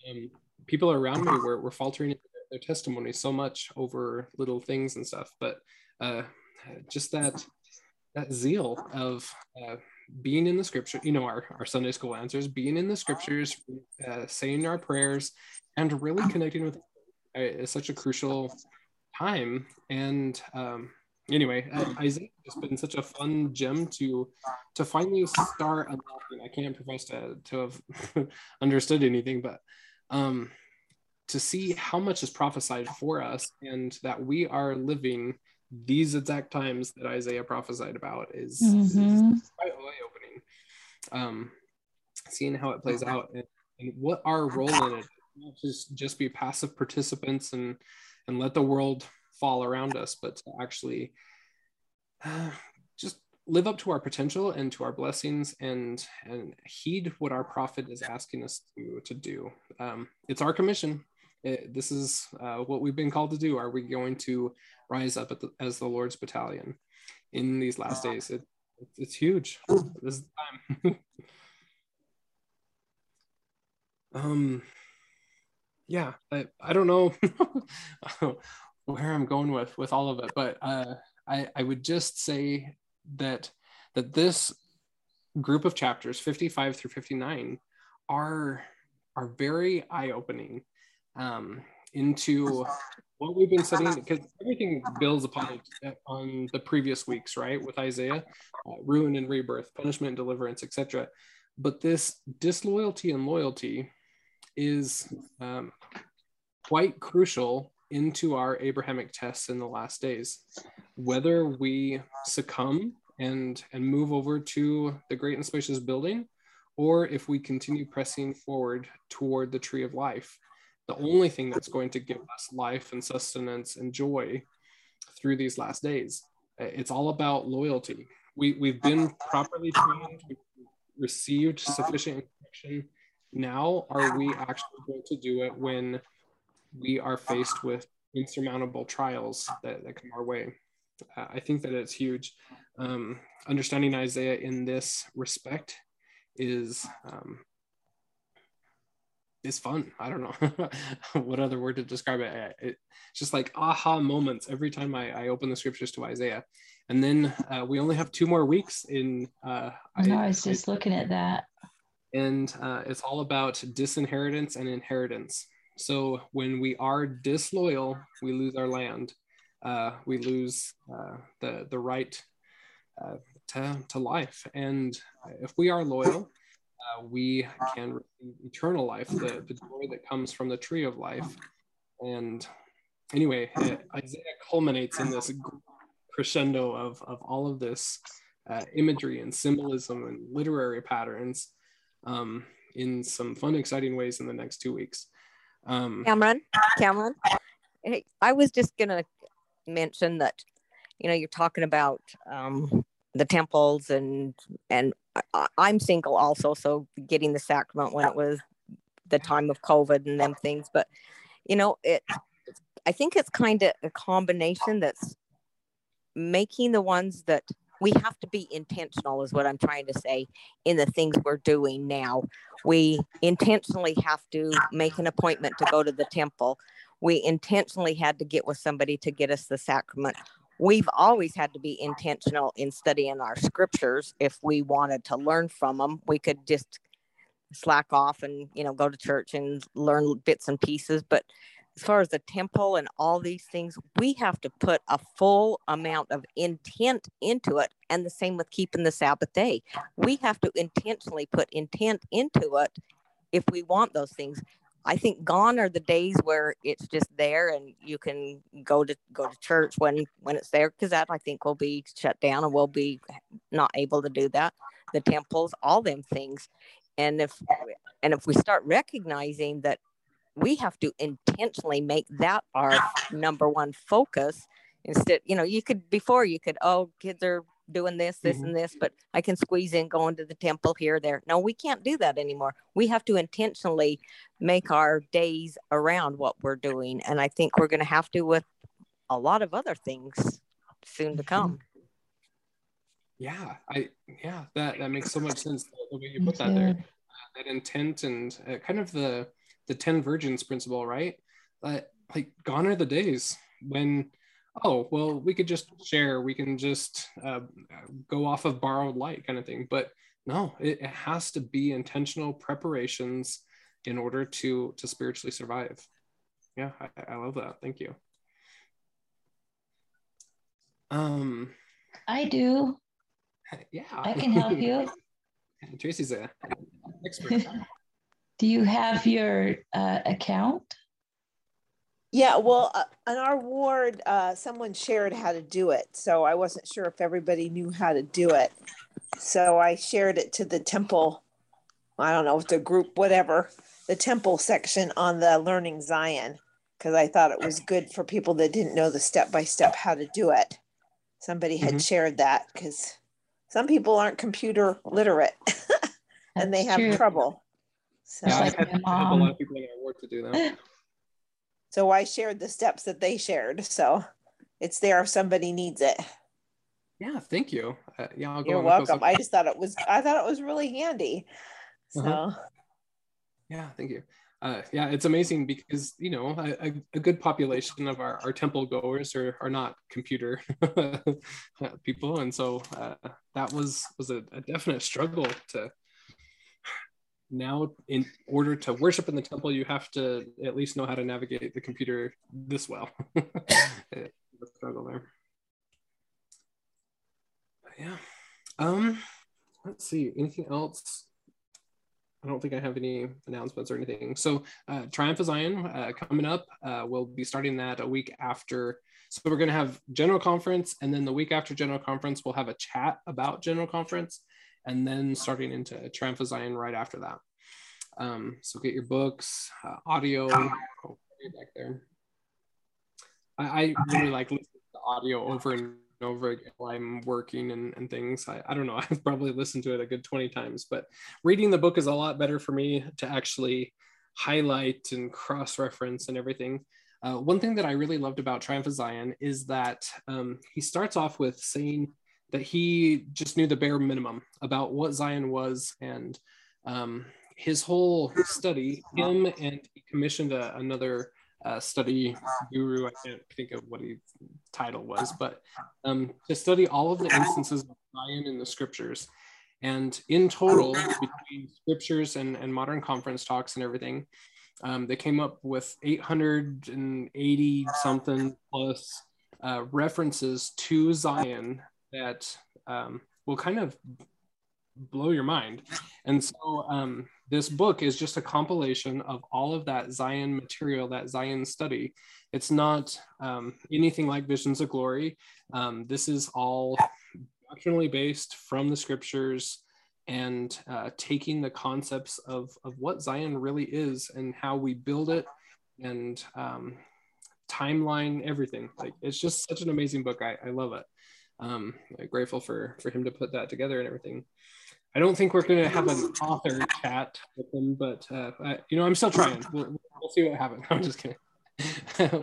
um, people around me were, were faltering their testimony so much over little things and stuff, but uh, just that that zeal of uh, being in the scripture, you know, our, our Sunday school answers, being in the scriptures, uh, saying our prayers, and really connecting with uh, is such a crucial time. And um, anyway, uh, Isaiah has been such a fun gem to to finally start. I can't profess to, to have understood anything, but um, to see how much is prophesied for us and that we are living these exact times that Isaiah prophesied about is, mm-hmm. is quite eye-opening. Um, seeing how it plays out and, and what our role in it, not just, just be passive participants and, and let the world fall around us, but to actually uh, just live up to our potential and to our blessings and, and heed what our prophet is asking us to, to do. Um, it's our commission. It, this is uh, what we've been called to do. Are we going to rise up at the, as the Lord's battalion in these last days? It, it's huge. This is the time. um, yeah, I, I don't know where I'm going with with all of it, but uh, I I would just say that that this group of chapters, fifty-five through fifty-nine, are are very eye-opening um into what we've been studying, because everything builds upon on the previous weeks, right? With Isaiah, uh, ruin and rebirth, punishment and deliverance, etc. But this disloyalty and loyalty is um quite crucial into our Abrahamic tests in the last days, whether we succumb and and move over to the great and spacious building, or if we continue pressing forward toward the tree of life, the only thing that's going to give us life and sustenance and joy through these last days. It's all about loyalty. We, we've been properly trained, we've received sufficient instruction. Now are we actually going to do it when we are faced with insurmountable trials that, that come our way? Uh, I think that it's huge. Um, understanding Isaiah in this respect is... Um, It's fun. I don't know what other word to describe it. It's just like aha moments every time I, I open the scriptures to Isaiah. And then uh, we only have two more weeks in. Uh, no, I, I was just I, looking at that. And uh, it's all about disinheritance and inheritance. So when we are disloyal, we lose our land. Uh, we lose uh, the, the right uh, to, to life. And if we are loyal, Uh, we can receive eternal life, the, the joy that comes from the tree of life. And anyway, it, Isaiah culminates in this crescendo of, of all of this uh, imagery and symbolism and literary patterns um, in some fun, exciting ways in the next two weeks. Um, Cameron, Cameron, hey, I was just going to mention that, you know, you're talking about um, the temples and, and, I'm single also, so getting the sacrament when it was the time of COVID and them things. But, you know, it I think it's kind of a combination that's making the ones that we have to be intentional is what I'm trying to say in the things we're doing now. We intentionally have to make an appointment to go to the temple. We intentionally had to get with somebody to get us the sacrament. We've always had to be intentional in studying our scriptures. If we wanted to learn from them, we could just slack off and, you know, go to church and learn bits and pieces. But as far as the temple and all these things, we have to put a full amount of intent into it. And the same with keeping the Sabbath day. We have to intentionally put intent into it if we want those things. I think gone are the days where it's just there and you can go to go to church when, when it's there, because that I think will be shut down and we'll be not able to do that. The temples, all them things. And if and if we start recognizing that we have to intentionally make that our number one focus, instead, you know, you could before you could, oh, kids are doing this, this mm-hmm. and this, but I can squeeze in going to the temple here, there. No, we can't do that anymore. We have to intentionally make our days around what we're doing. And I think we're going to have to with a lot of other things soon to come. Yeah. I, yeah, that, that makes so much sense. The way you put that there, uh, that intent and uh, kind of the, the ten virgins principle, right? Uh, like gone are the days when, oh, well, we could just share, we can just uh, go off of borrowed light kind of thing. But no, it, it has to be intentional preparations in order to, to spiritually survive. Yeah, I, I love that. Thank you. Um, I do. Yeah. I can help you. Tracy's an expert. Do you have your uh, account? Yeah, well, uh, in our ward, uh, someone shared how to do it. So I wasn't sure if everybody knew how to do it. So I shared it to the temple, I don't know, the group, whatever, the temple section on the Learning Zion, because I thought it was good for people that didn't know the step-by-step how to do it. Somebody had mm-hmm. shared that because some people aren't computer literate and they have true. trouble. So yeah, like I have a lot of people in our ward to do that. So I shared the steps that they shared. So it's there if somebody needs it. Yeah, thank you. Uh, yeah, I'll go You're welcome. I just thought it was, I thought it was really handy. So. Uh-huh. Yeah, thank you. Uh, yeah, it's amazing because, you know, a, a good population of our, our temple goers are, are not computer people. And so uh, that was, was a, a definite struggle to now, in order to worship in the temple, you have to at least know how to navigate the computer this well. The struggle there. But yeah. Um, let's see. Anything else? I don't think I have any announcements or anything. So, uh, Triumph of Zion uh, coming up. Uh, we'll be starting that a week after. So we're going to have General Conference, and then the week after General Conference, we'll have a chat about General Conference. And then starting into Triumph of Zion right after that. Um, so get your books, uh, audio. Oh, back there. I, I really like listening to audio over and over again while I'm working and, and things. I, I don't know, I've probably listened to it a good twenty times, but reading the book is a lot better for me to actually highlight and cross-reference and everything. Uh, one thing that I really loved about Triumph of Zion is that um, he starts off with saying that he just knew the bare minimum about what Zion was, and um, his whole study, him, and he commissioned a, another uh, study guru, I can't think of what his title was, but um, to study all of the instances of Zion in the scriptures. And in total, between scriptures and, and modern conference talks and everything, um, they came up with eight hundred eighty something plus uh, references to Zion that um, will kind of blow your mind. And so um, this book is just a compilation of all of that Zion material, that Zion study. It's not um, anything like Visions of Glory. Um, this is all doctrinally based from the scriptures and uh, taking the concepts of, of what Zion really is and how we build it and um, timeline, everything. Like, it's just such an amazing book. I, I love it. Um, I'm grateful for, for him to put that together and everything. I don't think we're going to have an author chat with him, but, uh, I, you know, I'm still trying. We'll, we'll see what happens. I'm just kidding.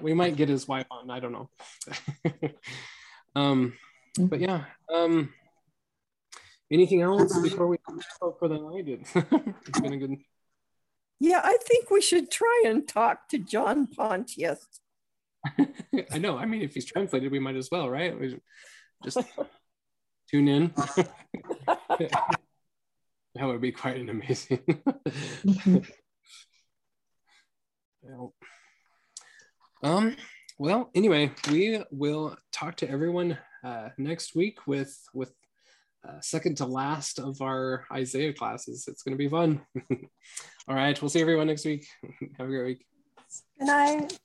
We might get his wife on. I don't know. um, but yeah. Um, anything else before we talk for the night? It's been a good. Yeah, I think we should try and talk to John Pontius. I know. I mean, if he's translated, we might as well, right? We just tune in. That would be quite an amazing. um. Well, anyway, we will talk to everyone uh, next week with with uh, second to last of our Isaiah classes. It's going to be fun. All right, we'll see everyone next week. Have a great week. Good night.